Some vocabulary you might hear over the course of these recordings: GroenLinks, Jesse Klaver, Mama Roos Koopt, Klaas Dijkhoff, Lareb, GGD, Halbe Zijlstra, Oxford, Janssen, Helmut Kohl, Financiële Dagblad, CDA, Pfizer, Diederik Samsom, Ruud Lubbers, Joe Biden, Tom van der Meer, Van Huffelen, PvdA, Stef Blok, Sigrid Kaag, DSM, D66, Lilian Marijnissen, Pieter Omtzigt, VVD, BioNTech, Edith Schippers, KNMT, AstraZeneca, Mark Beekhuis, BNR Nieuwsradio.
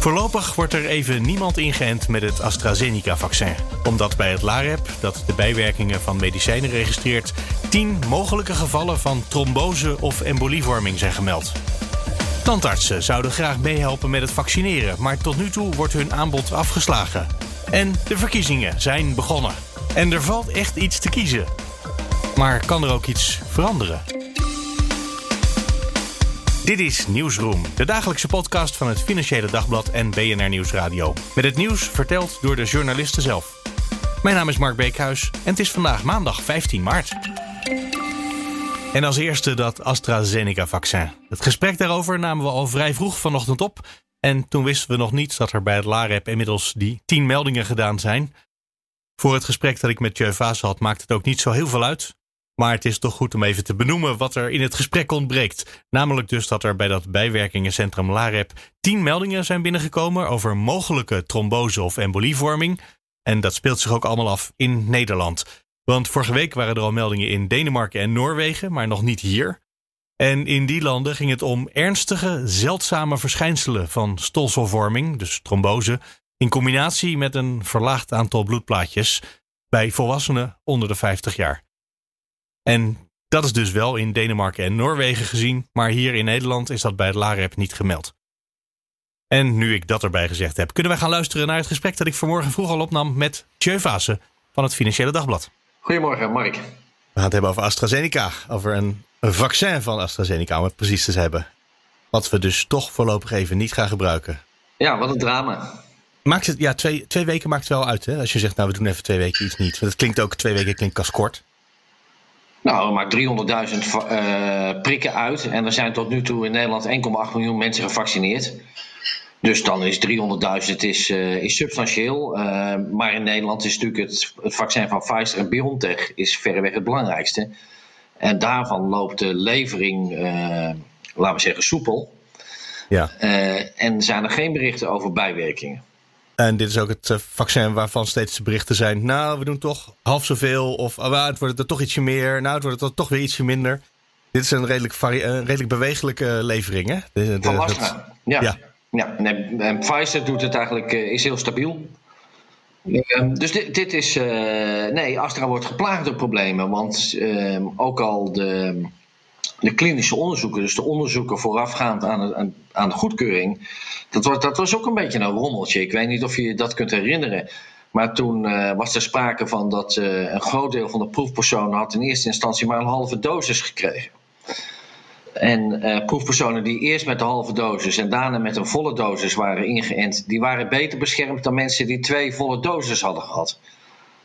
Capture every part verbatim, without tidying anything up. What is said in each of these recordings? Voorlopig wordt er even niemand ingeënt met het AstraZeneca-vaccin. Omdat bij het Lareb, dat de bijwerkingen van medicijnen registreert, tien mogelijke gevallen van trombose of embolievorming zijn gemeld. Tandartsen zouden graag meehelpen met het vaccineren, maar tot nu toe wordt hun aanbod afgeslagen. En de verkiezingen zijn begonnen. En er valt echt iets te kiezen. Maar kan er ook iets veranderen? Dit is Nieuwsroom, de dagelijkse podcast van het Financiële Dagblad en B N R Nieuwsradio. Met het nieuws verteld door de journalisten zelf. Mijn naam is Mark Beekhuis en het is vandaag maandag vijftien maart. En als eerste dat AstraZeneca-vaccin. Het gesprek daarover namen we al vrij vroeg vanochtend op. En toen wisten we nog niet dat er bij het Lareb inmiddels die tien meldingen gedaan zijn. Voor het gesprek dat ik met Tjeu Vaes had maakt het ook niet zo heel veel uit. Maar het is toch goed om even te benoemen wat er in het gesprek ontbreekt. Namelijk dus dat er bij dat bijwerkingencentrum Lareb tien meldingen zijn binnengekomen over mogelijke trombose of embolievorming. En dat speelt zich ook allemaal af in Nederland. Want vorige week waren er al meldingen in Denemarken en Noorwegen, maar nog niet hier. En in die landen ging het om ernstige, zeldzame verschijnselen van stolselvorming, dus trombose, in combinatie met een verlaagd aantal bloedplaatjes bij volwassenen onder de vijftig jaar. En dat is dus wel in Denemarken en Noorwegen gezien, maar hier in Nederland is dat bij het Lareb niet gemeld. En nu ik dat erbij gezegd heb, kunnen wij gaan luisteren naar het gesprek dat ik vanmorgen vroeg al opnam met Tjeu Vaes van het Financiële Dagblad. Goedemorgen, Mark. We gaan het hebben over AstraZeneca, over een, een vaccin van AstraZeneca om het precies te hebben. Wat we dus toch voorlopig even niet gaan gebruiken. Ja, wat een drama. Maakt het, ja, twee, twee weken maakt het wel uit, hè? Als je zegt, nou we doen even twee weken iets niet. Want het klinkt ook, twee weken klinkt als kort. Nou, maar driehonderdduizend uh, prikken uit. En er zijn tot nu toe in Nederland één komma acht miljoen mensen gevaccineerd. Dus dan is driehonderdduizend is, uh, is substantieel. Uh, maar in Nederland is natuurlijk het, het vaccin van Pfizer en BioNTech is verreweg het belangrijkste. En daarvan loopt de levering, uh, laten we zeggen, soepel. Ja. Uh, en zijn er geen berichten over bijwerkingen. En dit is ook het vaccin waarvan steeds de berichten zijn. Nou, we doen toch half zoveel. Of ah, het wordt er toch ietsje meer. Nou, het wordt er toch weer ietsje minder. Dit is een redelijk, vari- een redelijk bewegelijke levering, hè? De, de, van Astra, ja. ja. ja. Nee, en Pfizer doet het eigenlijk, is heel stabiel. Um, dus dit, dit is... Uh, nee, Astra wordt geplaagd door problemen. Want um, ook al de, de klinische onderzoeken, dus de onderzoeken voorafgaand aan de, aan, aan de goedkeuring... Dat was, dat was ook een beetje een rommeltje. Ik weet niet of je je dat kunt herinneren. Maar toen uh, was er sprake van dat uh, een groot deel van de proefpersonen... had in eerste instantie maar een halve dosis gekregen. En uh, proefpersonen die eerst met de halve dosis... en daarna met een volle dosis waren ingeënt... die waren beter beschermd dan mensen die twee volle doses hadden gehad.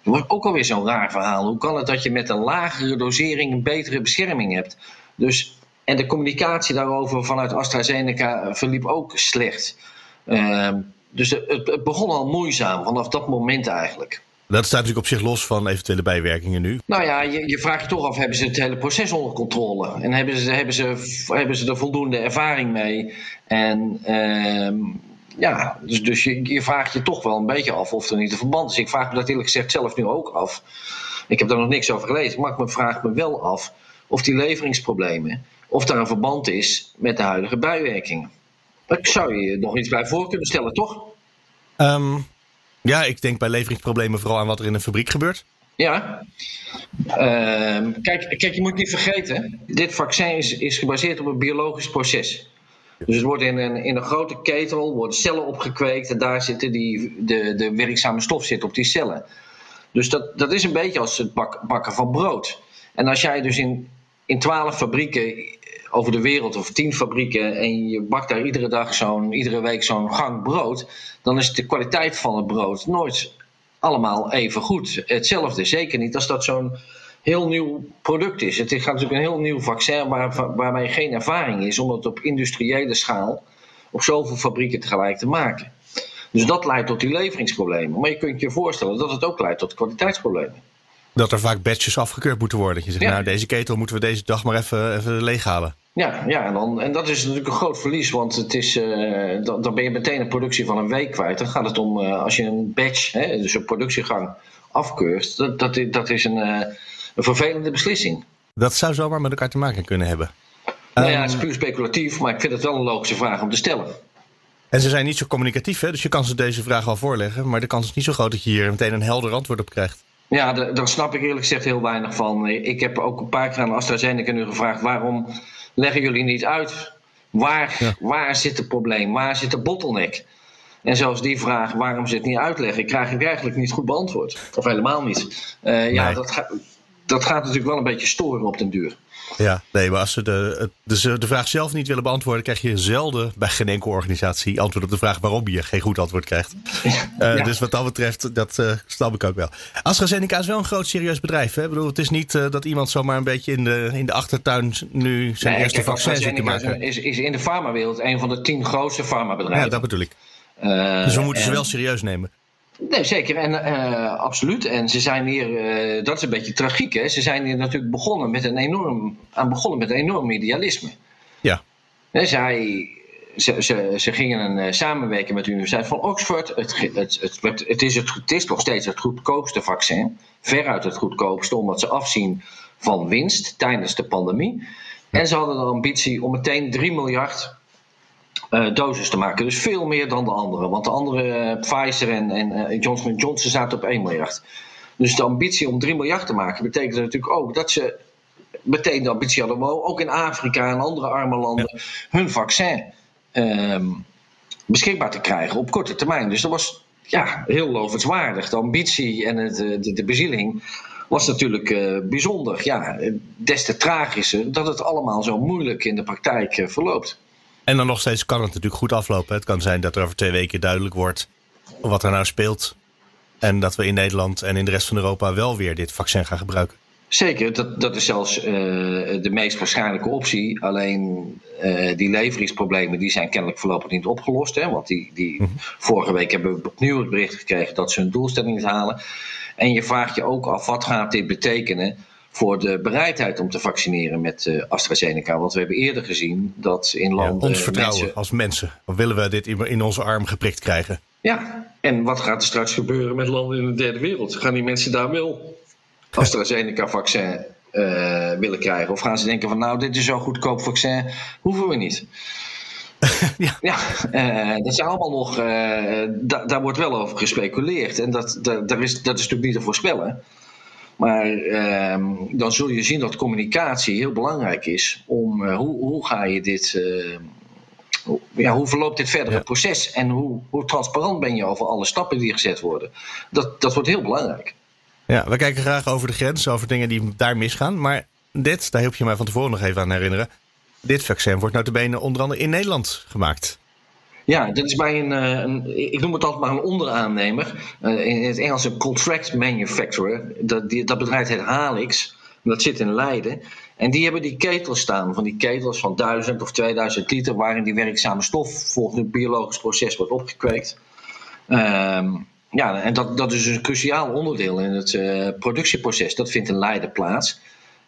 Dat was ook alweer zo'n raar verhaal. Hoe kan het dat je met een lagere dosering een betere bescherming hebt? Dus... En de communicatie daarover vanuit AstraZeneca verliep ook slecht. Uh, dus het, het begon al moeizaam vanaf dat moment eigenlijk. Dat staat natuurlijk op zich los van eventuele bijwerkingen nu. Nou ja, je, je vraagt je toch af, hebben ze het hele proces onder controle? En hebben ze, hebben ze, hebben ze er voldoende ervaring mee? En uh, ja, dus, dus je, je vraagt je toch wel een beetje af of er niet een verband is. Ik vraag me dat eerlijk gezegd zelf nu ook af. Ik heb daar nog niks over gelezen, maar ik me vraag me wel af of die leveringsproblemen... of daar een verband is met de huidige bijwerkingen. Daar zou je je nog iets bij voor kunnen stellen, toch? Um, ja, ik denk bij leveringsproblemen vooral aan wat er in een fabriek gebeurt. Ja. Uh, kijk, kijk, je moet niet vergeten... dit vaccin is, is gebaseerd op een biologisch proces. Dus het wordt in een, in een grote ketel... worden cellen opgekweekt... en daar zitten die, de, de werkzame stof zit op die cellen. Dus dat, dat is een beetje als het bak, bakken van brood. En als jij dus in... in twaalf fabrieken over de wereld of tien fabrieken... en je bakt daar iedere dag zo'n, iedere week zo'n gang brood... dan is de kwaliteit van het brood nooit allemaal even goed. Hetzelfde, zeker niet als dat zo'n heel nieuw product is. Het gaat natuurlijk een heel nieuw vaccin waar, waarbij geen ervaring is... om het op industriële schaal op zoveel fabrieken tegelijk te maken. Dus dat leidt tot die leveringsproblemen. Maar je kunt je voorstellen dat het ook leidt tot kwaliteitsproblemen. dat er vaak batches afgekeurd moeten worden. Je zegt, ja. nou, deze ketel moeten we deze dag maar even, even leeghalen. Ja, ja en, dan, en dat is natuurlijk een groot verlies, want het is, uh, dan, dan ben je meteen een productie van een week kwijt. Dan gaat het om, uh, als je een batch, hè, dus een productiegang, afkeurt, dat, dat, dat is een, uh, een vervelende beslissing. Dat zou zomaar met elkaar te maken kunnen hebben. Nou ja, het is puur speculatief, maar ik vind het wel een logische vraag om te stellen. En ze zijn niet zo communicatief, hè? Dus je kan ze deze vraag al voorleggen, maar de kans is niet zo groot dat je hier meteen een helder antwoord op krijgt. Ja, de, daar snap ik eerlijk gezegd heel weinig van. Ik heb ook een paar keer aan AstraZeneca nu gevraagd, waarom leggen jullie niet uit? Waar, ja. waar zit het probleem? Waar zit de bottleneck? En zelfs die vraag, waarom ze het niet uitleggen, krijg ik eigenlijk niet goed beantwoord. Of helemaal niet. Uh, nee. Ja, dat, ga, dat gaat natuurlijk wel een beetje storen op den duur. Ja, nee, maar als ze de, de, de vraag zelf niet willen beantwoorden, krijg je zelden bij geen enkele organisatie antwoord op de vraag waarom je geen goed antwoord krijgt. Ja. Uh, ja. Dus wat dat betreft, dat uh, snap ik ook wel. AstraZeneca is wel een groot serieus bedrijf. Hè? Ik bedoel, het is niet uh, dat iemand zomaar een beetje in de, in de achtertuin nu zijn nee, eerste vaccin zit te maken. Is, is in de farmawereld een van de tien grootste farmabedrijven. Ja, dat bedoel ik. Uh, dus we moeten en... ze wel serieus nemen. Nee, zeker. En uh, absoluut. En ze zijn hier, uh, dat is een beetje tragiek, hè? Ze zijn hier natuurlijk begonnen met een enorm, aan begonnen met een enorm idealisme. Ja. Nee, zij, ze, ze, ze gingen een, uh, samenwerken met de Universiteit van Oxford. Het, het, het, het, het, is het, het is nog steeds het goedkoopste vaccin. Veruit het goedkoopste, omdat ze afzien van winst tijdens de pandemie. Ja. En ze hadden de ambitie om meteen drie miljard... Uh, doses te maken. Dus veel meer dan de andere. Want de andere, uh, Pfizer en, en uh, Johnson en Johnson zaten op één miljard. Dus de ambitie om drie miljard te maken betekent natuurlijk ook dat ze meteen de ambitie hadden om ook in Afrika en andere arme landen ja. hun vaccin uh, beschikbaar te krijgen op korte termijn. Dus dat was ja, heel lovenswaardig. De ambitie en het, de, de bezieling was natuurlijk uh, bijzonder. Ja, des te tragischer dat het allemaal zo moeilijk in de praktijk uh, verloopt. En dan nog steeds kan het natuurlijk goed aflopen. Het kan zijn dat er over twee weken duidelijk wordt wat er nou speelt. En dat we in Nederland en in de rest van Europa wel weer dit vaccin gaan gebruiken. Zeker, dat, dat is zelfs uh, de meest waarschijnlijke optie. Alleen uh, die leveringsproblemen die zijn kennelijk voorlopig niet opgelost. Hè? Want die, die mm-hmm. vorige week hebben we opnieuw het bericht gekregen dat ze hun doelstelling niet halen. En je vraagt je ook af, wat gaat dit betekenen voor de bereidheid om te vaccineren met uh, AstraZeneca. Want we hebben eerder gezien dat in landen... Ja, ons vertrouwen mensen... als mensen. Willen we dit in onze arm geprikt krijgen? Ja, en wat gaat er straks gebeuren met landen in de derde wereld? Gaan die mensen daar wel AstraZeneca-vaccin uh, willen krijgen? Of gaan ze denken van nou, dit is zo'n goedkoop vaccin, hoeven we niet. ja, ja uh, dat zijn allemaal nog... Uh, da- daar wordt wel over gespeculeerd. En dat, da- daar is, dat is natuurlijk niet te voorspellen. Maar eh, dan zul je zien dat communicatie heel belangrijk is. Om eh, hoe, hoe ga je dit. Eh, hoe, ja, hoe verloopt dit verdere ja. proces? En hoe, hoe transparant ben je over alle stappen die gezet worden? Dat, dat wordt heel belangrijk. Ja, we kijken graag over de grens, over dingen die daar misgaan. Maar dit, daar heb je mij van tevoren nog even aan herinneren. Dit vaccin wordt notabene onder andere in Nederland gemaakt. Ja, dat is bij een, een, ik noem het altijd maar een onderaannemer. In het Engels een contract manufacturer. Dat, die, dat bedrijf heet Halix. Dat zit in Leiden. En die hebben die ketels staan. Van die ketels van duizend of tweeduizend liter. Waarin die werkzame stof volgens een biologisch proces wordt opgekweekt. Um, ja, en dat, dat is een cruciaal onderdeel in het uh, productieproces. Dat vindt in Leiden plaats.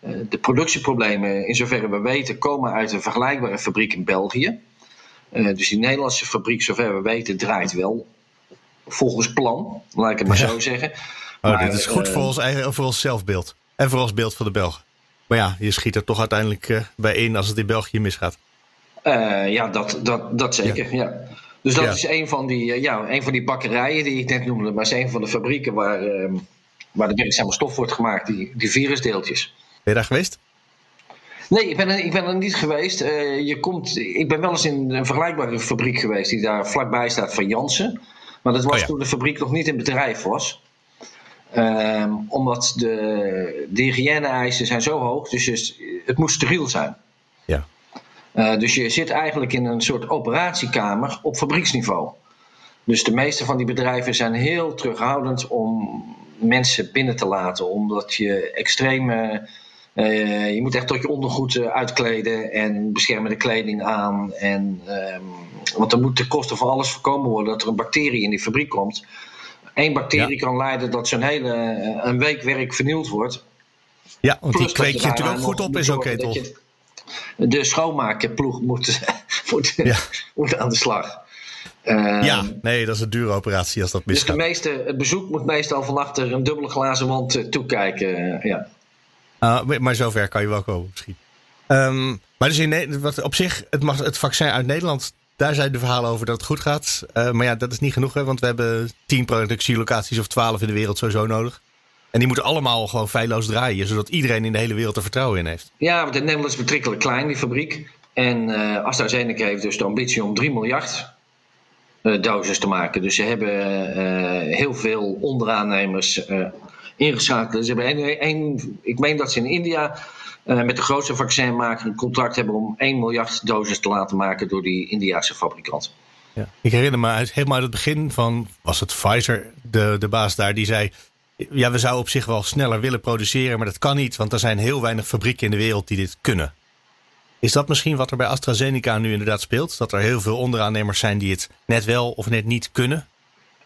Uh, de productieproblemen, in zoverre we weten, komen uit een vergelijkbare fabriek in België. Uh, dus die Nederlandse fabriek, zover we weten, draait wel volgens plan, laat ik het maar zo zeggen. Oh, maar, dit is goed uh, voor ons eigen, voor ons zelfbeeld en voor ons beeld van de Belgen. Maar ja, je schiet er toch uiteindelijk uh, bij in als het in België misgaat. Uh, ja, dat, dat, dat zeker, ja. ja. Dus dat ja. is een van, die, uh, ja, een van die bakkerijen die ik net noemde, maar is een van de fabrieken waar, uh, waar de werkzame stof wordt gemaakt, die, die virusdeeltjes. Ben je daar geweest? Nee, ik ben, er, ik ben er niet geweest. Uh, je komt, ik ben wel eens in een vergelijkbare fabriek geweest die daar vlakbij staat van Janssen. Maar dat was oh ja. toen de fabriek nog niet in bedrijf was. Um, omdat de, de hygiëne-eisen zijn zo hoog, dus je, het moest steriel zijn. Ja. Uh, dus je zit eigenlijk in een soort operatiekamer op fabrieksniveau. Dus de meeste van die bedrijven zijn heel terughoudend om mensen binnen te laten. Omdat je extreme... Uh, je moet echt tot je ondergoed uh, uitkleden en beschermende kleding aan. En, um, want er moet ten koste van alles voorkomen worden dat er een bacterie in die fabriek komt. één bacterie ja. kan leiden dat zijn hele een week werk vernield wordt. Ja, want plus die kweek je natuurlijk ook goed op in zo'n ketel. De schoonmakerploeg moet, moet, ja. moet aan de slag. Uh, ja, nee, dat is een dure operatie als dat misgaat. Dus de meeste, het bezoek moet meestal van achter een dubbele glazen wand toekijken. Ja. Uh, maar zover kan je wel komen misschien. Um, maar dus in, wat op zich, het, mag, het vaccin uit Nederland, daar zijn de verhalen over dat het goed gaat. Uh, maar ja, dat is niet genoeg, hè, want we hebben tien productielocaties of twaalf in de wereld sowieso nodig. En die moeten allemaal gewoon feilloos draaien, zodat iedereen in de hele wereld er vertrouwen in heeft. Ja, want Nederland is betrekkelijk klein, die fabriek. En uh, AstraZeneca heeft dus de ambitie om drie miljard uh, doses te maken. Dus ze hebben uh, heel veel onderaannemers uh, ingeschakeld. Ze hebben een, een, ik meen dat ze in India uh, met de grootste vaccinmaker een contract hebben om één miljard doses te laten maken door die Indiase fabrikant. Ja. Ik herinner me uit, helemaal uit het begin van, was het Pfizer, de, de baas daar, die zei: ja, we zouden op zich wel sneller willen produceren, maar dat kan niet, want er zijn heel weinig fabrieken in de wereld die dit kunnen. Is dat misschien wat er bij AstraZeneca nu inderdaad speelt? Dat er heel veel onderaannemers zijn die het net wel of net niet kunnen?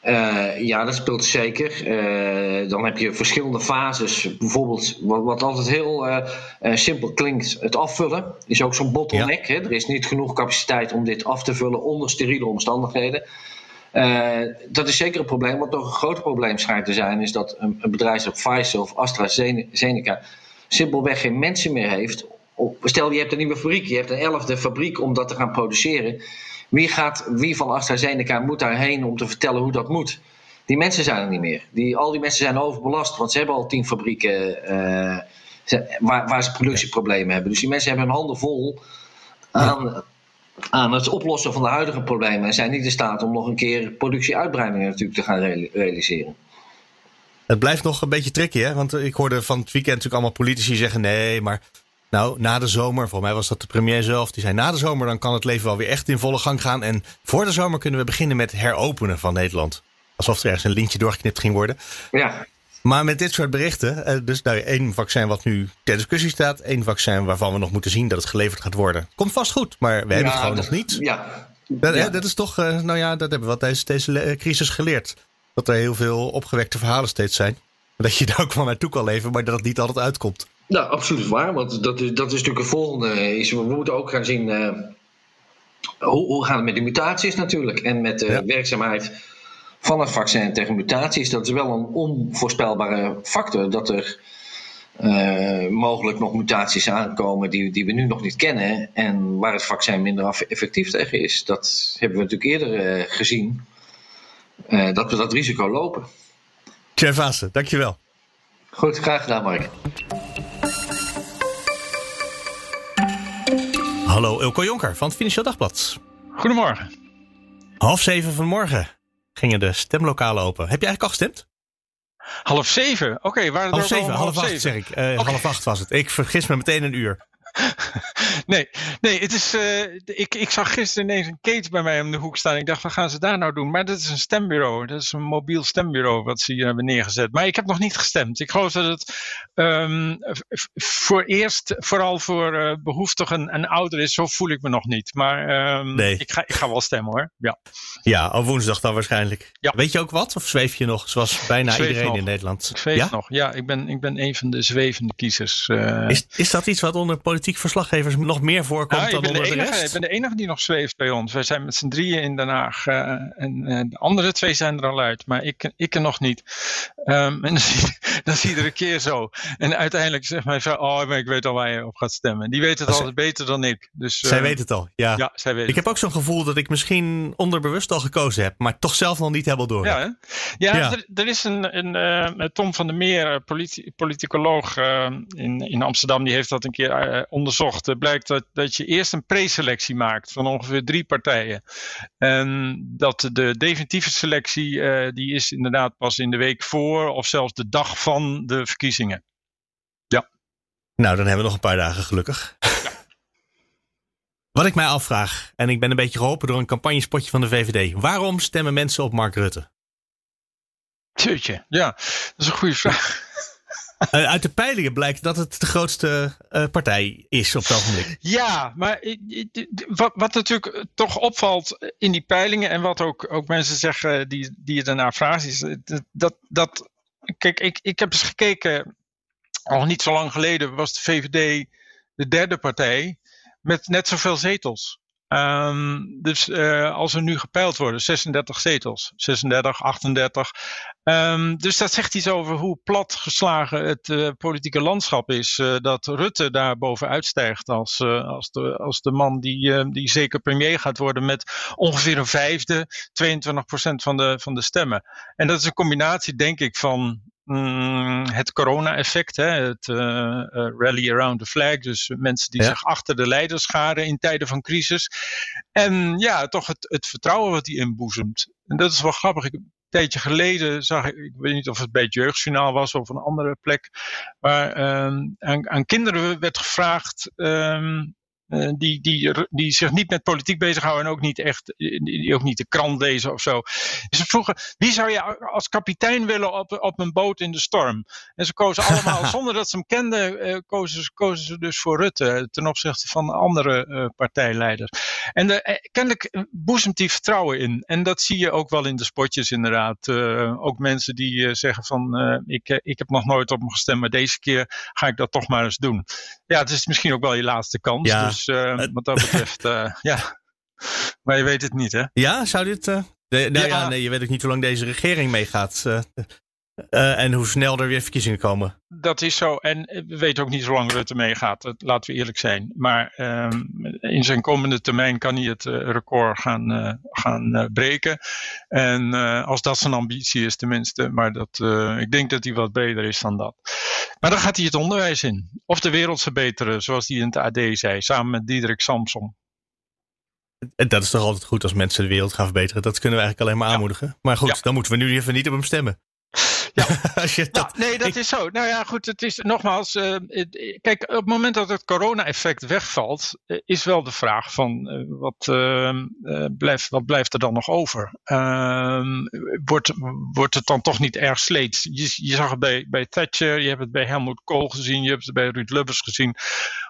Uh, ja, dat speelt zeker. Uh, dan heb je verschillende fases. Bijvoorbeeld, wat, wat altijd heel uh, uh, simpel klinkt, het afvullen. Is ook zo'n bottleneck. Ja. Hè? Er is niet genoeg capaciteit om dit af te vullen onder steriele omstandigheden. Uh, dat is zeker een probleem. Wat nog een groot probleem schijnt te zijn, is dat een, een bedrijf als Pfizer of AstraZeneca simpelweg geen mensen meer heeft. Op, stel je hebt een nieuwe fabriek, je hebt een elfde fabriek om dat te gaan produceren. Wie, gaat, wie van AstraZeneca moet daarheen om te vertellen hoe dat moet? Die mensen zijn er niet meer. Die, al die mensen zijn overbelast, want ze hebben al tien fabrieken uh, waar, waar ze productieproblemen hebben. Dus die mensen hebben hun handen vol aan... aan het oplossen van de huidige problemen en zijn niet in staat om nog een keer productieuitbreidingen natuurlijk te gaan re- realiseren. Het blijft nog een beetje tricky, hè? Want ik hoorde van het weekend natuurlijk allemaal politici zeggen: nee, maar nou, na de zomer, volgens mij was dat de premier zelf, die zei: na de zomer dan kan het leven wel weer echt in volle gang gaan en voor de zomer kunnen we beginnen met heropenen van Nederland. Alsof er ergens een lintje doorgeknipt ging worden. Ja. Maar met dit soort berichten, dus nou, één vaccin wat nu ter discussie staat, één vaccin waarvan we nog moeten zien dat het geleverd gaat worden. Komt vast goed, maar we hebben ja, het gewoon dat, nog niet. Ja, dat, ja. dat is toch, nou ja, dat hebben we wat deze, deze crisis geleerd. Dat er heel veel opgewekte verhalen steeds zijn. Dat je daar ook wel naartoe kan leven, maar dat het niet altijd uitkomt. Nou, absoluut waar, want dat is, dat is natuurlijk het volgende. Is, we moeten ook gaan zien, uh, hoe, hoe gaan het met de mutaties natuurlijk en met de uh, ja. werkzaamheid van het vaccin tegen mutaties. Dat is wel een onvoorspelbare factor. Dat er uh, mogelijk nog mutaties aankomen die, die we nu nog niet kennen en waar het vaccin minder effectief tegen is. Dat hebben we natuurlijk eerder uh, gezien. Uh, dat we dat risico lopen. Tjeu Vaes, dankjewel. Goed, graag gedaan, Mark. Hallo, Elko Jonker van het Financieel Dagblad. Goedemorgen. Half zeven vanmorgen gingen de stemlokalen open. Heb je eigenlijk al gestemd? Half zeven? Oké, okay, waar half zeven, half acht zeg ik. Uh, okay. Half acht was het. Ik vergis me meteen een uur. Nee, nee, het is, uh, ik, ik zag gisteren ineens een keten bij mij om de hoek staan. Ik dacht, wat gaan ze daar nou doen? Maar dat is een stembureau. Dat is een mobiel stembureau wat ze hier hebben neergezet. Maar ik heb nog niet gestemd. Ik geloof dat het um, voor eerst vooral voor uh, behoeftigen en ouderen is. Zo voel ik me nog niet. Maar um, nee. ik, ga, ik ga wel stemmen hoor. Ja, ja, op woensdag dan waarschijnlijk. Ja. Weet je ook wat? Of zweef je nog? Zoals bijna iedereen nog in Nederland. Ik zweef ja? nog. Ja, ik ben, ik ben een van de zwevende kiezers. Uh, is, is dat iets wat onder politiek verslaggevers nog meer voorkomt ah, dan onder de, de enige, rest? Ik ben de enige die nog zweeft bij ons. Wij zijn met z'n drieën in Den Haag. Uh, en uh, de andere twee zijn er al uit. Maar ik, ik er nog niet. Um, en dat is, dat is iedere keer zo. En uiteindelijk zegt mijn vrouw: oh, maar ik weet al waar je op gaat stemmen. Die weet het altijd ze, beter dan ik. Dus, uh, zij weet het al. Ja, ja zij weet ik het. Heb ook zo'n gevoel dat ik misschien onderbewust al gekozen heb. Maar toch zelf nog niet helemaal door. Ja, ja, ja. Er, er is een, een uh, Tom van der Meer, politi- politicoloog uh, in, in Amsterdam. Die heeft dat een keer uh, onderzocht. Blijkt dat, dat je eerst een preselectie maakt van ongeveer drie partijen. En dat de definitieve selectie uh, die is inderdaad pas in de week voor of zelfs de dag van de verkiezingen. Ja. Nou, dan hebben we nog een paar dagen gelukkig. Ja. Wat ik mij afvraag, en ik ben een beetje geholpen door een campagnespotje van de V V D. Waarom stemmen mensen op Mark Rutte? Tuurtje, ja, dat is een goede vraag. Uh, uit de peilingen blijkt dat het de grootste uh, partij is op het ogenblik. Ja, maar wat, wat natuurlijk toch opvalt in die peilingen en wat ook, ook mensen zeggen die, die je daarna vragen is dat, dat kijk, ik, ik heb eens gekeken, al niet zo lang geleden was de V V D de derde partij met net zoveel zetels. Um, dus uh, als er nu gepeild worden, zesendertig zetels, zesendertig, achtendertig. Um, dus dat zegt iets over hoe plat geslagen het uh, politieke landschap is. Uh, dat Rutte daar bovenuit stijgt als, uh, als, de, als de man die, uh, die zeker premier gaat worden met ongeveer een vijfde, tweeëntwintig procent van de, van de stemmen. En dat is een combinatie, denk ik, van mm, het corona-effect, hè, het uh, uh, rally around the flag. Dus mensen die ja. zich achter de leiders scharen in tijden van crisis. En ja, toch het, het vertrouwen wat die inboezemt. En dat is wel grappig. Ik Een tijdje geleden zag ik, ik weet niet of het bij het Jeugdjournaal was of een andere plek, waar um, aan, aan kinderen werd gevraagd um, uh, die, die, die zich niet met politiek bezighouden en ook niet echt, die ook niet de krant lezen of zo. Dus ze vroegen, wie zou je als kapitein willen op, op een boot in de storm? En ze kozen allemaal, zonder dat ze hem kenden, uh, kozen, kozen ze dus voor Rutte ten opzichte van andere uh, partijleiders. En de, kennelijk boezemt die vertrouwen in. En dat zie je ook wel in de spotjes inderdaad. Uh, ook mensen die uh, zeggen van uh, ik, uh, ik heb nog nooit op hem gestemd, maar deze keer ga ik dat toch maar eens doen. Ja, het is misschien ook wel je laatste kans. Ja. Dus uh, wat dat betreft, uh, ja. Maar je weet het niet, hè? Ja, zou dit... Uh, de, nou ja. ja, nee, je weet ook niet hoe lang deze regering meegaat. Uh, uh, en hoe snel er weer verkiezingen komen. Dat is zo. En we weten ook niet zo lang Rutte meegaat. Dat, laten we eerlijk zijn. Maar um, in zijn komende termijn kan hij het uh, record gaan, uh, gaan uh, breken. En uh, als dat zijn ambitie is tenminste. Maar dat, uh, ik denk dat hij wat breder is dan dat. Maar dan gaat hij het onderwijs in. Of de wereld verbeteren, zoals hij in het A D zei. Samen met Diederik Samsom. Dat is toch altijd goed als mensen de wereld gaan verbeteren. Dat kunnen we eigenlijk alleen maar aanmoedigen. Ja. Maar goed, ja. dan moeten we nu even niet op hem stemmen. Ja, Als je dat, nou, nee, dat ik... is zo. Nou ja, goed, het is nogmaals... Uh, kijk, op het moment dat het corona-effect wegvalt... Uh, is wel de vraag van... Uh, wat, uh, uh, blijft, wat blijft er dan nog over? Uh, wordt, wordt het dan toch niet erg sleet? Je, je zag het bij, bij Thatcher, je hebt het bij Helmut Kohl gezien... je hebt het bij Ruud Lubbers gezien...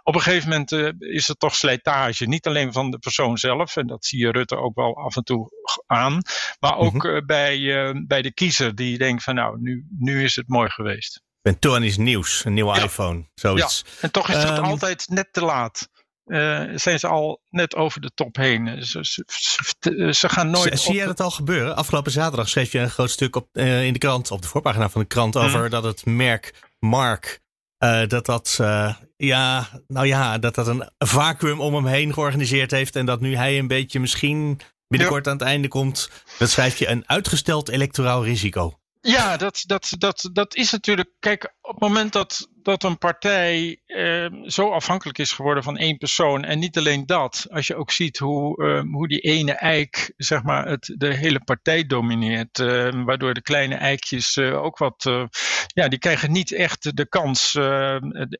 Op een gegeven moment uh, is er toch slijtage. Niet alleen van de persoon zelf. En dat zie je Rutte ook wel af en toe aan. Maar ook mm-hmm. uh, bij, uh, bij de kiezer. Die denkt van nou, nu, nu is het mooi geweest. En toen is nieuws. Een nieuwe ja. iPhone. Zoiets. Ja. En toch is dat um... altijd net te laat. Uh, zijn ze al net over de top heen. Ze, ze, ze, ze gaan nooit... Z- zie op... jij dat al gebeuren? Afgelopen zaterdag schreef je een groot stuk op, uh, in de krant. Op de voorpagina van de krant. Over mm. dat het merk Mark... Uh, dat dat, uh, ja, nou ja, dat dat een vacuüm om hem heen georganiseerd heeft. En dat nu hij een beetje misschien binnenkort ja. aan het einde komt. Dat schrijf je een uitgesteld electoraal risico. Ja, dat, dat, dat, dat is natuurlijk... Kijk, op het moment dat, dat een partij eh, zo afhankelijk is geworden van één persoon... en niet alleen dat, als je ook ziet hoe, um, hoe die ene eik... zeg maar, het, de hele partij domineert... Uh, waardoor de kleine eikjes uh, ook wat... Uh, ja, die krijgen niet echt de kans. Uh,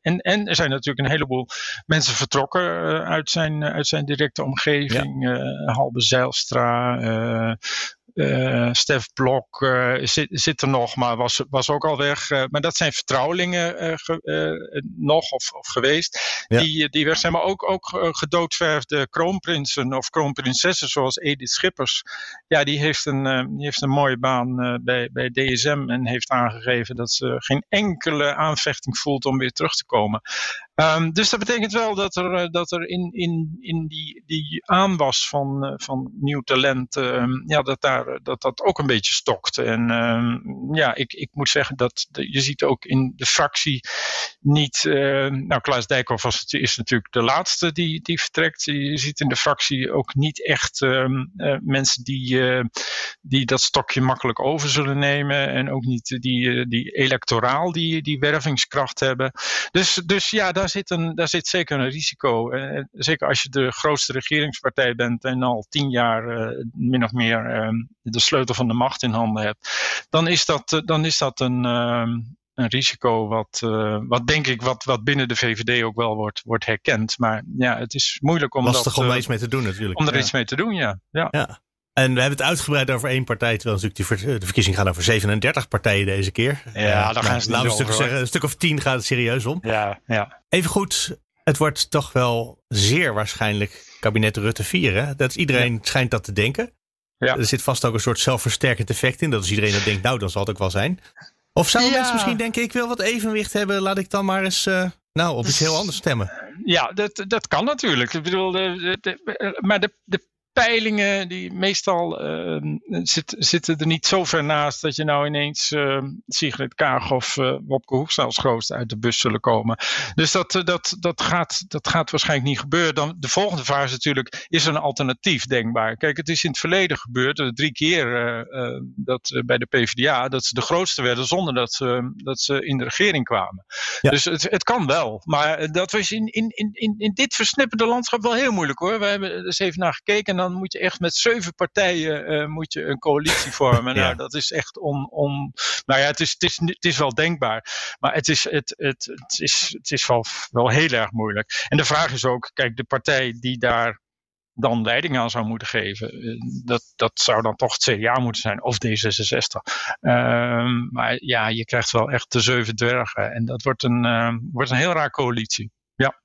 en, en er zijn natuurlijk een heleboel mensen vertrokken... Uh, uit, zijn, uit zijn directe omgeving. Ja. Uh, Halbe Zijlstra... Uh, Uh, Stef Blok uh, zit, zit er nog, maar was, was ook al weg. Uh, maar dat zijn vertrouwelingen uh, ge, uh, nog of, of geweest. Ja. Die, die weg zijn, maar ook, ook uh, gedoodverfde kroonprinsen of kroonprinsessen zoals Edith Schippers. Ja, die heeft een, uh, die heeft een mooie baan uh, bij, bij D S M en heeft aangegeven dat ze geen enkele aanvechting voelt om weer terug te komen. Um, dus dat betekent wel dat er, uh, dat er in, in, in die, die aanwas van, uh, van nieuw talent, uh, ja, dat, daar, dat dat ook een beetje stokt. En um, ja, ik, ik moet zeggen dat de, je ziet ook in de fractie niet... Uh, nou, Klaas Dijkhoff was, is natuurlijk de laatste die, die vertrekt. Je ziet in de fractie ook niet echt um, uh, mensen die, uh, die dat stokje makkelijk over zullen nemen. En ook niet die, uh, die electoraal die, die wervingskracht hebben. Dus, dus ja, daar... Daar zit, een, daar zit zeker een risico. Uh, zeker als je de grootste regeringspartij bent en al tien jaar uh, min of meer uh, de sleutel van de macht in handen hebt. Dan is dat, uh, dan is dat een, uh, een risico wat, uh, wat denk ik wat, wat binnen de V V D ook wel wordt, wordt herkend. Maar ja, het is moeilijk om, Lastig dat, om er uh, iets mee te doen natuurlijk. Om er ja. iets mee te doen, ja. ja. ja. En we hebben het uitgebreid over één partij, terwijl natuurlijk die, de verkiezingen gaan over zevenendertig partijen deze keer. Ja, daar gaan ze nou, niet over. Een stuk of tien gaat het serieus om. Ja, ja. Evengoed, het wordt toch wel zeer waarschijnlijk kabinet Rutte vier. Dat is, iedereen ja. schijnt dat te denken. Ja. Er zit vast ook een soort zelfversterkend effect in. Dat is iedereen dat denkt, nou, dan zal het ook wel zijn. Of zouden ja. mensen misschien denken, ik wil wat evenwicht hebben, laat ik dan maar eens... Uh, nou, op iets heel anders stemmen. Ja, dat, dat kan natuurlijk. Ik bedoel, de, de, de, maar de, de peilingen die meestal uh, zit, zitten er niet zo ver naast dat je nou ineens uh, Sigrid Kaag of uh, Wopke Hoekstra als grootste uit de bus zullen komen. Dus dat, dat, dat, gaat, dat gaat waarschijnlijk niet gebeuren. Dan, de volgende vraag is natuurlijk, is er een alternatief denkbaar? Kijk, het is in het verleden gebeurd, uh, drie keer uh, uh, dat, uh, bij de PvdA, dat ze de grootste werden zonder dat ze, dat ze in de regering kwamen. Ja. Dus het, het kan wel. Maar dat was in, in, in, in dit versnippende landschap wel heel moeilijk hoor. We hebben er eens even naar gekeken en dan Dan moet je echt met zeven partijen uh, moet je een coalitie vormen. Ja. Nou, dat is echt om. om nou ja, het is, het, is, het is wel denkbaar. Maar het is, het, het, het is, het is wel, wel heel erg moeilijk. En de vraag is ook: kijk, de partij die daar dan leiding aan zou moeten geven, dat, dat zou dan toch het C D A moeten zijn of D zesenzestig. Um, maar ja, je krijgt wel echt de zeven dwergen. En dat wordt een, uh, wordt een heel raar coalitie. Ja.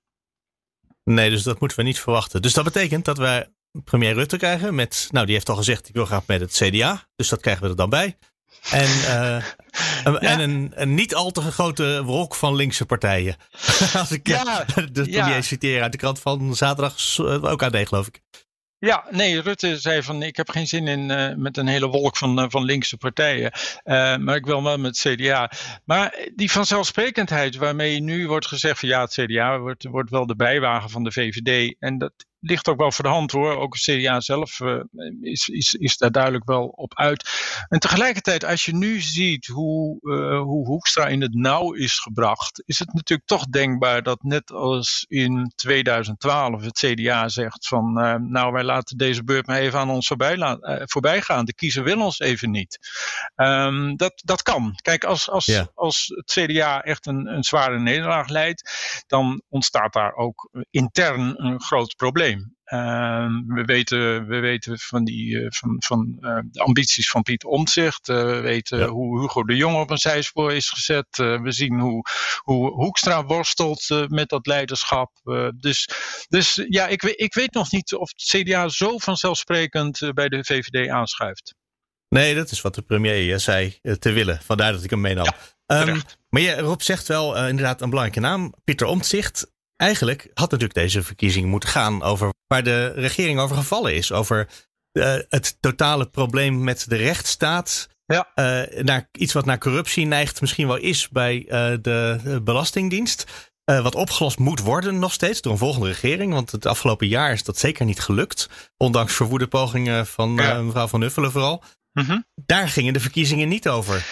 Nee, dus dat moeten we niet verwachten. Dus dat betekent dat wij premier Rutte krijgen met, nou die heeft al gezegd ik wil graag met het C D A, dus dat krijgen we er dan bij. En, uh, ja. en een, een niet al te grote wolk van linkse partijen. Als ik ja. de premier ja. citeer uit de krant van zaterdag, ook A D geloof ik. Ja, nee, Rutte zei van ik heb geen zin in uh, met een hele wolk van, uh, van linkse partijen. Uh, maar ik wil wel met het C D A. Maar die vanzelfsprekendheid waarmee nu wordt gezegd van ja, het C D A wordt, wordt wel de bijwagen van de V V D. En dat ligt ook wel voor de hand hoor. Ook het C D A zelf uh, is, is, is daar duidelijk wel op uit. En tegelijkertijd als je nu ziet hoe, uh, hoe Hoekstra in het nauw is gebracht. Is het natuurlijk toch denkbaar dat net als in tweeduizend twaalf het C D A zegt van uh, nou wij laten deze beurt maar even aan ons voorbij, la- uh, voorbij gaan. De kiezer wil ons even niet. Um, dat, dat kan. Kijk als, als, yeah. als het C D A echt een, een zware nederlaag leidt. Dan ontstaat daar ook intern een groot probleem. Uh, we, weten, we weten van, die, uh, van, van uh, de ambities van Pieter Omtzigt. Uh, we weten ja. hoe Hugo de Jonge op een zijspoor is gezet. Uh, we zien hoe, hoe Hoekstra worstelt uh, met dat leiderschap. Uh, dus, dus ja, ik, ik weet nog niet of het C D A zo vanzelfsprekend uh, bij de V V D aanschuift. Nee, dat is wat de premier zei uh, te willen. Vandaar dat ik hem meenam. Ja, um, maar ja, Rob zegt wel uh, inderdaad een belangrijke naam. Pieter Omtzigt. Eigenlijk had natuurlijk deze verkiezing moeten gaan over waar de regering over gevallen is. Over uh, het totale probleem met de rechtsstaat. Ja. Uh, naar, iets wat naar corruptie neigt misschien wel is bij uh, de Belastingdienst. Uh, wat opgelost moet worden nog steeds door een volgende regering. Want het afgelopen jaar is dat zeker niet gelukt. Ondanks verwoede pogingen van ja. uh, mevrouw Van Huffelen vooral. Mm-hmm. Daar gingen de verkiezingen niet over.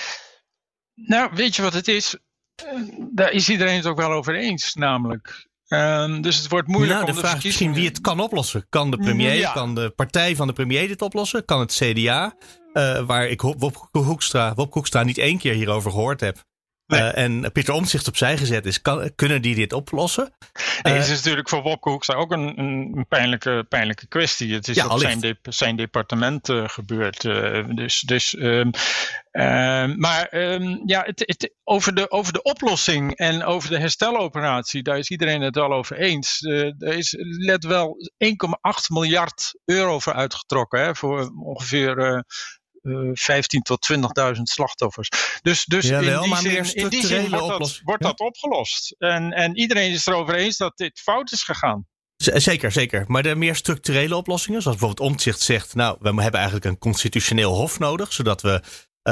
Nou, weet je wat het is? Daar is iedereen het ook wel over eens namelijk. Um, dus het wordt moeilijk nou, om de vraag te verkiezingen... misschien wie het kan oplossen. Kan de premier, ja. kan de partij van de premier dit oplossen? Kan het C D A? Uh, waar ik Wopke Hoekstra, Wopke Hoekstra niet één keer hierover gehoord heb. Nee. Uh, en Pieter Omtzigt opzij gezet is. Kan, kunnen die dit oplossen? Uh, het is natuurlijk voor Wopke Hoekstra ook een, een pijnlijke, pijnlijke kwestie. Het is ja, op zijn, de, zijn departement uh, gebeurd. Uh, dus... dus um, Uh, maar um, ja, het, het, over, de, over de oplossing en over de hersteloperatie, daar is iedereen het wel over eens. Uh, er is let wel één komma acht miljard euro voor uitgetrokken, hè, voor ongeveer uh, uh, vijftienduizend tot twintigduizend slachtoffers. Dus, dus ja, wel, in, die zin, in die zin wordt, dat, wordt ja. dat opgelost. En, en iedereen is erover eens dat dit fout is gegaan. Zeker, zeker. Maar de meer structurele oplossingen, zoals bijvoorbeeld Omtzigt zegt, nou, we hebben eigenlijk een constitutioneel hof nodig, zodat we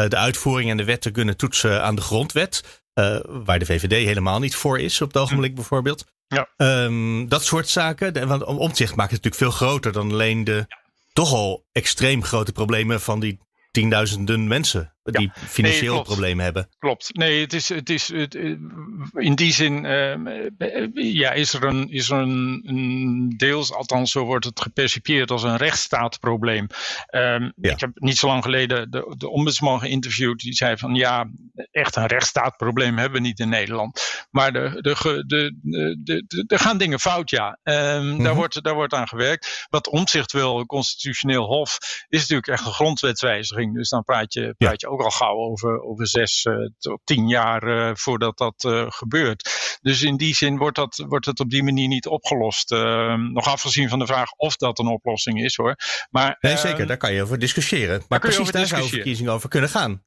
de uitvoering en de wetten kunnen toetsen aan de grondwet. Uh, waar de V V D helemaal niet voor is op het ogenblik bijvoorbeeld. Ja. Um, dat soort zaken. De, want Omtzigt maakt het natuurlijk veel groter dan alleen de ja. toch al extreem grote problemen van die tienduizenden mensen. die ja. financieel nee, problemen hebben. Klopt. Nee, het is, het is het, in die zin uh, ja, is er, een, is er een, een deels, althans zo wordt het gepercipieerd als een rechtsstaatprobleem. Um, ja. Ik heb niet zo lang geleden de, de ombudsman geïnterviewd. Die zei van ja, echt een rechtsstaatprobleem hebben we niet in Nederland. Maar de, de, de, de, de, de, er gaan dingen fout, ja. Um, mm-hmm. daar, wordt, daar wordt aan gewerkt. Wat Omtzigt wil, constitutioneel hof, is natuurlijk echt een grondwetswijziging. Dus dan praat je, praat je ja. ook al gauw over, over zes uh, tot tien jaar uh, voordat dat uh, gebeurt. Dus in die zin wordt, dat, wordt het op die manier niet opgelost. Uh, nog afgezien van de vraag of dat een oplossing is hoor. Maar, nee, uh, zeker, daar kan je over discussiëren. Maar precies daar zou verkiezingen over kunnen gaan.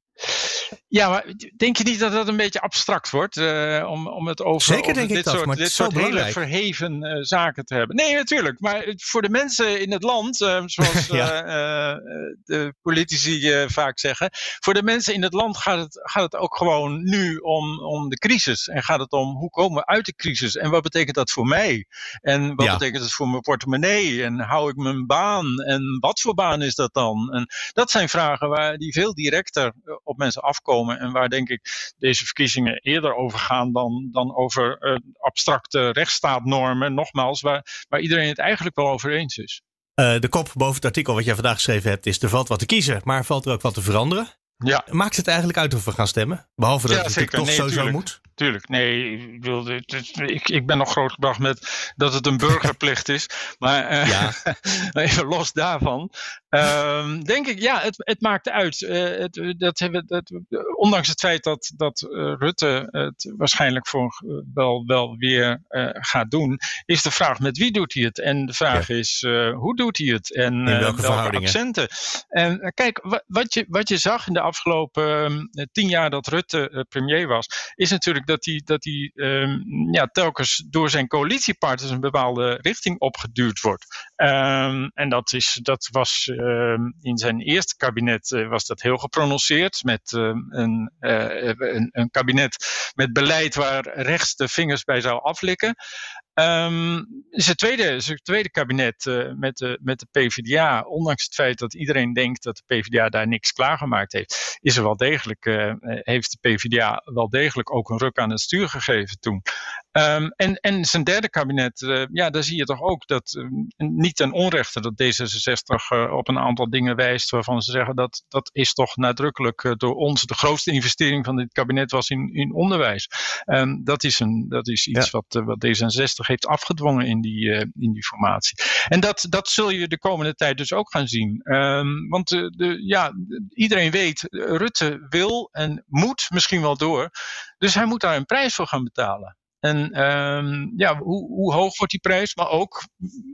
Ja, maar denk je niet dat dat een beetje abstract wordt uh, om, om het over, Zeker over denk dit ik dat, soort, maar dit soort hele verheven uh, zaken te hebben? Nee, natuurlijk. Maar voor de mensen in het land, uh, zoals ja. uh, uh, de politici uh, vaak zeggen, voor de mensen in het land gaat het, gaat het ook gewoon nu om, om de crisis. En gaat het om hoe komen we uit de crisis? En wat betekent dat voor mij? En wat ja. betekent dat voor mijn portemonnee? En hou ik mijn baan? En wat voor baan is dat dan? En dat zijn vragen waar die veel directer op mensen afkomen. En waar denk ik deze verkiezingen eerder over gaan dan, dan over uh, abstracte rechtsstaatnormen. Nogmaals, waar, waar iedereen het eigenlijk wel over eens is. Uh, de kop boven het artikel wat jij vandaag geschreven hebt is: er valt wat te kiezen, maar valt er ook wat te veranderen? Ja. Maakt het eigenlijk uit of we gaan stemmen? Behalve dat ja, het natuurlijk toch nee, sowieso tuurlijk. moet? Tuurlijk, nee, ik, wilde, ik, ik ben nog grootgebracht met dat het een burgerplicht is. Maar uh, ja. even los daarvan. Um, denk ik, ja, het, het maakt uit. Uh, het, dat hebben, dat, ondanks het feit dat, dat uh, Rutte het waarschijnlijk voor, uh, wel, wel weer uh, gaat doen, is de vraag met wie doet hij het? En de vraag ja. is uh, hoe doet hij het? En in welke, uh, welke accenten? En uh, kijk, w- wat, je, wat je zag in de afgelopen uh, tien jaar dat Rutte uh, premier was, is natuurlijk dat hij, dat hij um, ja, telkens door zijn coalitiepartners een bepaalde richting opgeduwd wordt. Um, en dat, is, dat was uh, in zijn eerste kabinet uh, was dat heel geprononceerd met uh, een, uh, een, een kabinet met beleid waar rechts de vingers bij zou aflikken. Um, zijn, tweede, zijn tweede kabinet uh, met, de, met de PvdA, ondanks het feit dat iedereen denkt dat de PvdA daar niks klaargemaakt heeft, is er wel degelijk, uh, heeft de PvdA wel degelijk ook een ruk aan het stuur gegeven toen. Um, en, en zijn derde kabinet, uh, ja, daar zie je toch ook dat uh, niet ten onrechte dat D zesenzestig uh, op een aantal dingen wijst waarvan ze zeggen dat dat is toch nadrukkelijk uh, door ons de grootste investering van dit kabinet was in, in onderwijs. Um, dat, is een, dat is iets ja. wat, uh, wat D zesenzestig heeft afgedwongen in die, uh, in die formatie. En dat, dat zul je de komende tijd dus ook gaan zien. Um, want uh, de, ja, iedereen weet, Rutte wil en moet misschien wel door. Dus hij moet daar een prijs voor gaan betalen. En um, ja, hoe, hoe hoog wordt die prijs? Maar ook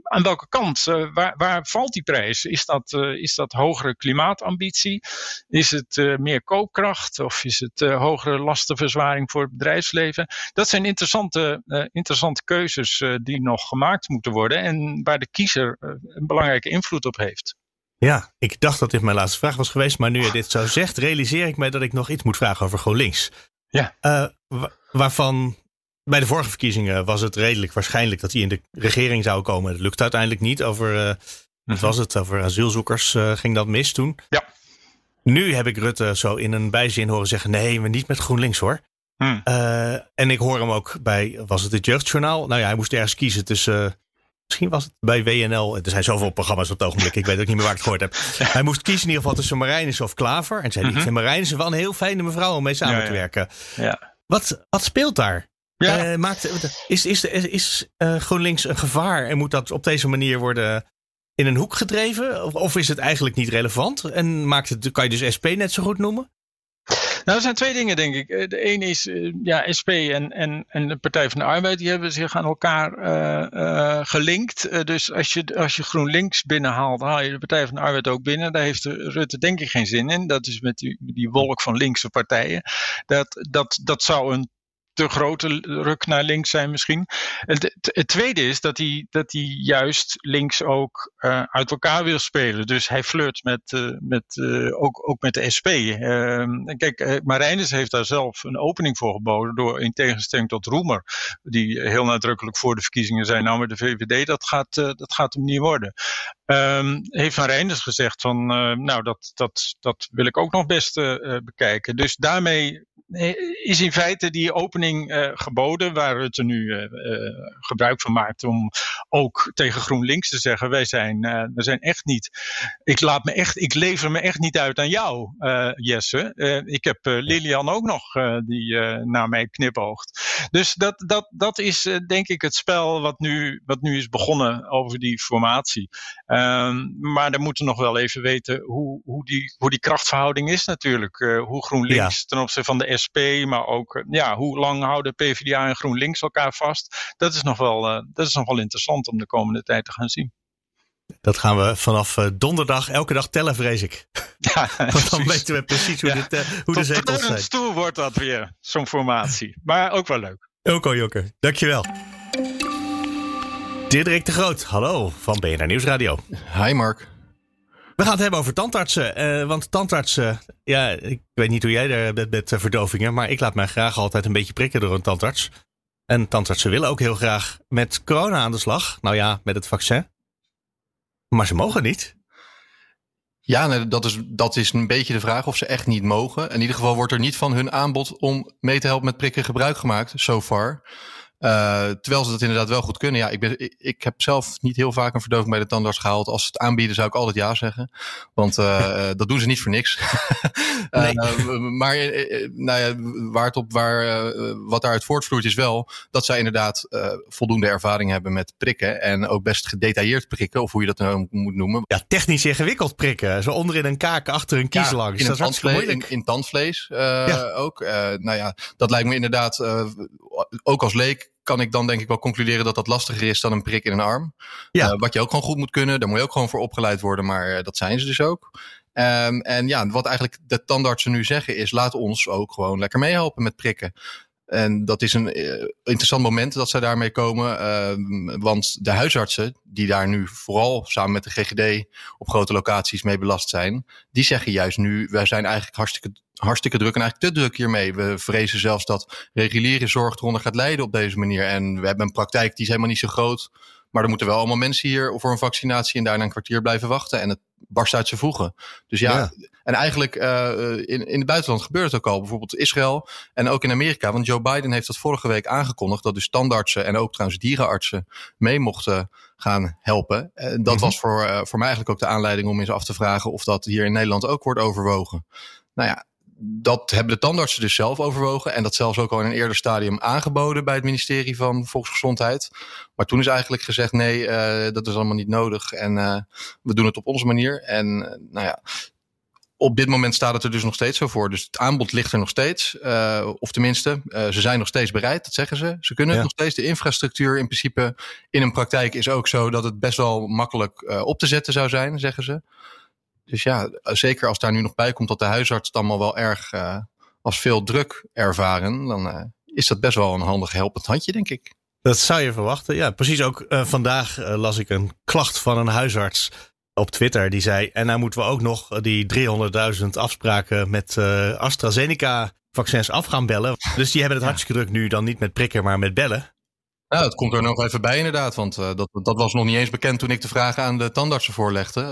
aan welke kant? Uh, waar, waar valt die prijs? Is dat, uh, is dat hogere klimaatambitie? Is het uh, meer koopkracht? Of is het uh, hogere lastenverzwaring voor het bedrijfsleven? Dat zijn interessante, uh, interessante keuzes uh, die nog gemaakt moeten worden. En waar de kiezer uh, een belangrijke invloed op heeft. Ja, ik dacht dat dit mijn laatste vraag was geweest. Maar nu je dit zo zegt, realiseer ik mij dat ik nog iets moet vragen over GroenLinks. Ja. Uh, wa- waarvan... Bij de vorige verkiezingen was het redelijk waarschijnlijk dat die in de regering zou komen. Dat lukt uiteindelijk niet. Over, uh, wat was het? Over asielzoekers uh, ging dat mis toen. Ja. Nu heb ik Rutte zo in een bijzin horen zeggen: nee, maar niet met GroenLinks hoor. Hmm. Uh, en ik hoor hem ook bij, was het het Jeugdjournaal? Nou ja, hij moest ergens kiezen tussen... Uh, misschien was het bij W N L. Er zijn zoveel programma's op het ogenblik. Ik weet ook niet meer waar ik het gehoord heb. Hij moest kiezen in ieder geval tussen Marijnissen of Klaver. En zei: mm-hmm. Ik vind Marijnissen wel een heel fijne mevrouw om mee samen ja, ja. te werken. Ja. Wat, wat speelt daar? Ja. Uh, maakt, is is, is uh, GroenLinks een gevaar en moet dat op deze manier worden in een hoek gedreven? Of, of is het eigenlijk niet relevant en maakt het, kan je dus S P net zo goed noemen? Nou, er zijn twee dingen, denk ik. De ene is, ja, S P en, en, en de Partij van de Arbeid, die hebben zich aan elkaar uh, uh, gelinkt. Uh, dus als je, als je GroenLinks binnenhaalt, haal je de Partij van de Arbeid ook binnen. Daar heeft Rutte denk ik geen zin in. Dat is met die, die wolk van linkse partijen. Dat, dat, dat zou een te grote ruk naar links zijn misschien. Het, het tweede is dat hij, dat hij juist links ook uh, uit elkaar wil spelen. Dus hij flirt met, uh, met, uh, ook, ook met de S P. Uh, kijk, uh, Marijnissen heeft daar zelf een opening voor geboden door, in tegenstelling tot Roemer, die heel nadrukkelijk voor de verkiezingen zei, nou maar de V V D, dat gaat, uh, dat gaat hem niet worden. Um, heeft Marijnissen gezegd van, uh, nou dat, dat, dat wil ik ook nog best uh, bekijken. Dus daarmee is in feite die opening uh, geboden, waar Rutte nu uh, uh, gebruik van maakt om ook tegen GroenLinks te zeggen, wij zijn, uh, we zijn echt niet, ik laat me echt, ik lever me echt niet uit aan jou, uh, Jesse. Uh, ik heb uh, Lilian ook nog, uh, die uh, naar mij knipoogt. Dus dat, dat, dat is uh, denk ik het spel wat nu, wat nu is begonnen over die formatie. Um, maar dan moeten we nog wel even weten hoe, hoe, die, hoe die krachtverhouding is natuurlijk. Uh, hoe GroenLinks ja. ten opzichte van de S P, maar ook ja, hoe lang houden PvdA en GroenLinks elkaar vast. Dat is nog wel, uh, dat is nog wel interessant om de komende tijd te gaan zien. Dat gaan we vanaf donderdag elke dag tellen, vrees ik. Ja, want dan weten we precies hoe, ja. dit, uh, hoe de zetels zijn. Tot een stoel wordt dat weer, zo'n formatie. Maar ook wel leuk. Elko Jonker, dankjewel. Diederik de Groot, hallo van B N R Nieuwsradio. Hi Mark. We gaan het hebben over tandartsen. Uh, want tandartsen, ja, ik weet niet hoe jij daar bent met verdovingen, maar ik laat mij graag altijd een beetje prikken door een tandarts. En tandartsen willen ook heel graag met corona aan de slag. Nou ja, met het vaccin. Maar ze mogen niet. Ja, nee, dat, is, dat is een beetje de vraag of ze echt niet mogen. In ieder geval wordt er niet van hun aanbod om mee te helpen met prikken gebruik gemaakt, so far. Uh, terwijl ze dat inderdaad wel goed kunnen. Ja, ik, ben, ik, ik heb zelf niet heel vaak een verdoving bij de tandarts gehaald. Als ze het aanbieden zou ik altijd ja zeggen. Want uh, dat doen ze niet voor niks. uh, nee. uh, maar uh, nou ja, waar het op, waar, uh, wat daaruit voortvloeit is wel dat zij inderdaad uh, voldoende ervaring hebben met prikken. En ook best gedetailleerd prikken, of hoe je dat nou moet noemen. Ja, technisch ingewikkeld prikken. Zo onderin een kaak, achter een kies ja, langs. In, dat is in, in tandvlees uh, ja. ook. Uh, nou ja, dat lijkt me inderdaad, uh, ook als leek, kan ik dan denk ik wel concluderen dat dat lastiger is dan een prik in een arm. Ja. Uh, wat je ook gewoon goed moet kunnen. Daar moet je ook gewoon voor opgeleid worden. Maar dat zijn ze dus ook. Um, en ja, wat eigenlijk de tandartsen nu zeggen is, laat ons ook gewoon lekker meehelpen met prikken. En dat is een uh, interessant moment dat zij daarmee komen. Uh, want de huisartsen, die daar nu vooral samen met de G G D op grote locaties mee belast zijn, die zeggen juist nu, wij zijn eigenlijk hartstikke, hartstikke druk en eigenlijk te druk hiermee. We vrezen zelfs dat reguliere zorg eronder gaat lijden op deze manier. En we hebben een praktijk die is helemaal niet zo groot, maar er moeten wel allemaal mensen hier voor een vaccinatie en daarna een kwartier blijven wachten. En het barst uit zijn voegen. Dus ja, ja. en eigenlijk uh, in, in het buitenland gebeurt het ook al. Bijvoorbeeld Israël en ook in Amerika. Want Joe Biden heeft dat vorige week aangekondigd, dat dus tandartsen en ook trouwens dierenartsen mee mochten gaan helpen. Uh, dat mm-hmm. was voor, uh, voor mij eigenlijk ook de aanleiding om eens af te vragen of dat hier in Nederland ook wordt overwogen. Nou ja, dat hebben de tandartsen dus zelf overwogen. En dat zelfs ook al in een eerder stadium aangeboden bij het ministerie van Volksgezondheid. Maar toen is eigenlijk gezegd, nee, uh, dat is allemaal niet nodig. En uh, we doen het op onze manier. En uh, nou ja, op dit moment staat het er dus nog steeds zo voor. Dus het aanbod ligt er nog steeds. Uh, of tenminste, uh, ze zijn nog steeds bereid, dat zeggen ze. Ze kunnen ja. het nog steeds. De infrastructuur in principe in een praktijk is ook zo dat het best wel makkelijk uh, op te zetten zou zijn, zeggen ze. Dus ja, zeker als daar nu nog bij komt dat de huisartsen het allemaal wel erg uh, als veel druk ervaren, dan uh, is dat best wel een handig helpend handje, denk ik. Dat zou je verwachten, ja. Precies ook uh, vandaag uh, las ik een klacht van een huisarts op Twitter. Die zei, en nou moeten we ook nog die driehonderdduizend afspraken met uh, AstraZeneca-vaccins af gaan bellen. Dus die hebben het ja. hartstikke druk nu, dan niet met prikken, maar met bellen. Nou, dat komt er nog even bij inderdaad, want uh, dat, dat was nog niet eens bekend toen ik de vragen aan de tandartsen voorlegde. Uh,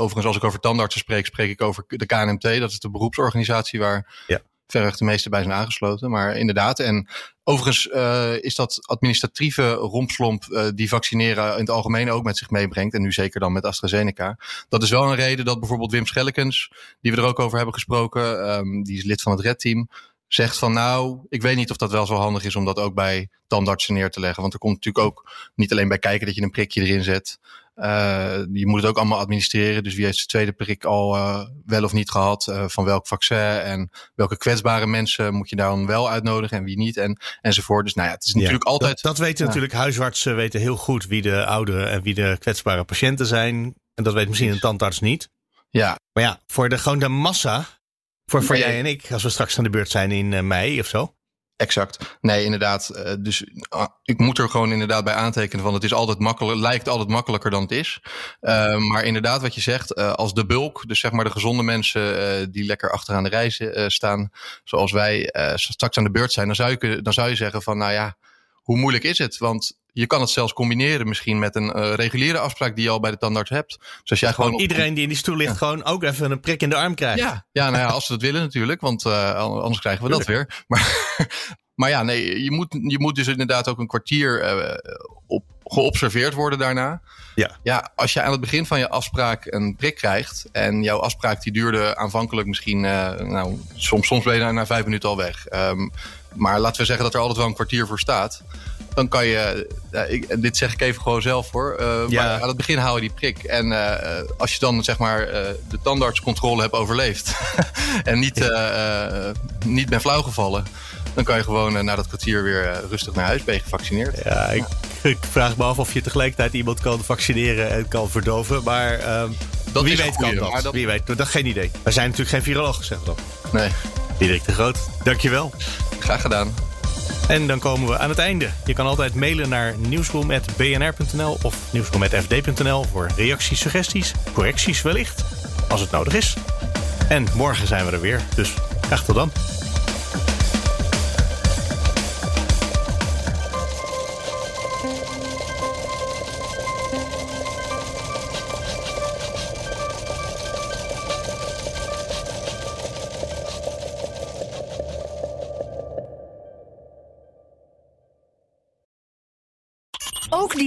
overigens, als ik over tandartsen spreek, spreek ik over de K N M T. Dat is de beroepsorganisatie waar ja. verreweg de meeste bij zijn aangesloten. Maar inderdaad, en overigens uh, is dat administratieve rompslomp uh, die vaccineren in het algemeen ook met zich meebrengt. En nu zeker dan met AstraZeneca. Dat is wel een reden dat bijvoorbeeld Wim Schellekens, die we er ook over hebben gesproken, um, die is lid van het RED-team, zegt van nou, ik weet niet of dat wel zo handig is om dat ook bij tandartsen neer te leggen. Want er komt natuurlijk ook niet alleen bij kijken dat je een prikje erin zet. Uh, je moet het ook allemaal administreren. Dus wie heeft zijn tweede prik al uh, wel of niet gehad? Uh, van welk vaccin en welke kwetsbare mensen moet je daar dan wel uitnodigen en wie niet? En, enzovoort. Dus nou ja, het is natuurlijk ja, altijd... Dat, dat weten ja. natuurlijk huisartsen weten heel goed wie de ouderen en wie de kwetsbare patiënten zijn. En dat weet misschien een tandarts niet. Ja. Maar ja, voor de, gewoon de massa... Voor, voor jij en ik, als we straks aan de beurt zijn in uh, mei of zo. Exact. Nee, inderdaad. Dus ik moet er gewoon inderdaad bij aantekenen van het is altijd makkelijk, lijkt altijd makkelijker dan het is. Uh, maar inderdaad wat je zegt, uh, als de bulk, dus zeg maar de gezonde mensen uh, die lekker achteraan de rij uh, staan, zoals wij uh, straks aan de beurt zijn, dan zou, je, dan zou je zeggen van nou ja, hoe moeilijk is het? Want je kan het zelfs combineren misschien met een uh, reguliere afspraak die je al bij de tandarts hebt. Dus als jij gewoon op... Iedereen die in die stoel ligt ja. gewoon ook even een prik in de arm krijgt. Ja, ja, nou ja, als ze dat willen natuurlijk, want uh, anders krijgen we dat weer. Maar, maar ja, nee, je moet, je moet dus inderdaad ook een kwartier uh, op, geobserveerd worden daarna. Ja. Ja, als je aan het begin van je afspraak een prik krijgt en jouw afspraak die duurde aanvankelijk misschien, uh, nou, soms, soms ben je na vijf minuten al weg. Um, maar laten we zeggen dat er altijd wel een kwartier voor staat. Dan kan je, ja, ik, dit zeg ik even gewoon zelf hoor, uh, ja. maar aan het begin haal je die prik. En uh, als je dan zeg maar uh, de tandartscontrole hebt overleefd en niet, uh, uh, niet bent flauwgevallen, dan kan je gewoon uh, na dat kwartier weer uh, rustig naar huis, ben je gevaccineerd. Ja, ik, ik vraag me af of je tegelijkertijd iemand kan vaccineren en kan verdoven, maar um, dat wie weet goeie, kan dat. dat. Wie weet, dat geen idee. We zijn natuurlijk geen virologen, zeg dan. Nee. Dirk de Groot, dankjewel. Graag gedaan. En dan komen we aan het einde. Je kan altijd mailen naar nieuwsroom punt b n r punt n l of nieuwsroom punt f d punt n l voor reacties, suggesties, correcties wellicht, als het nodig is. En morgen zijn we er weer, dus graag tot dan.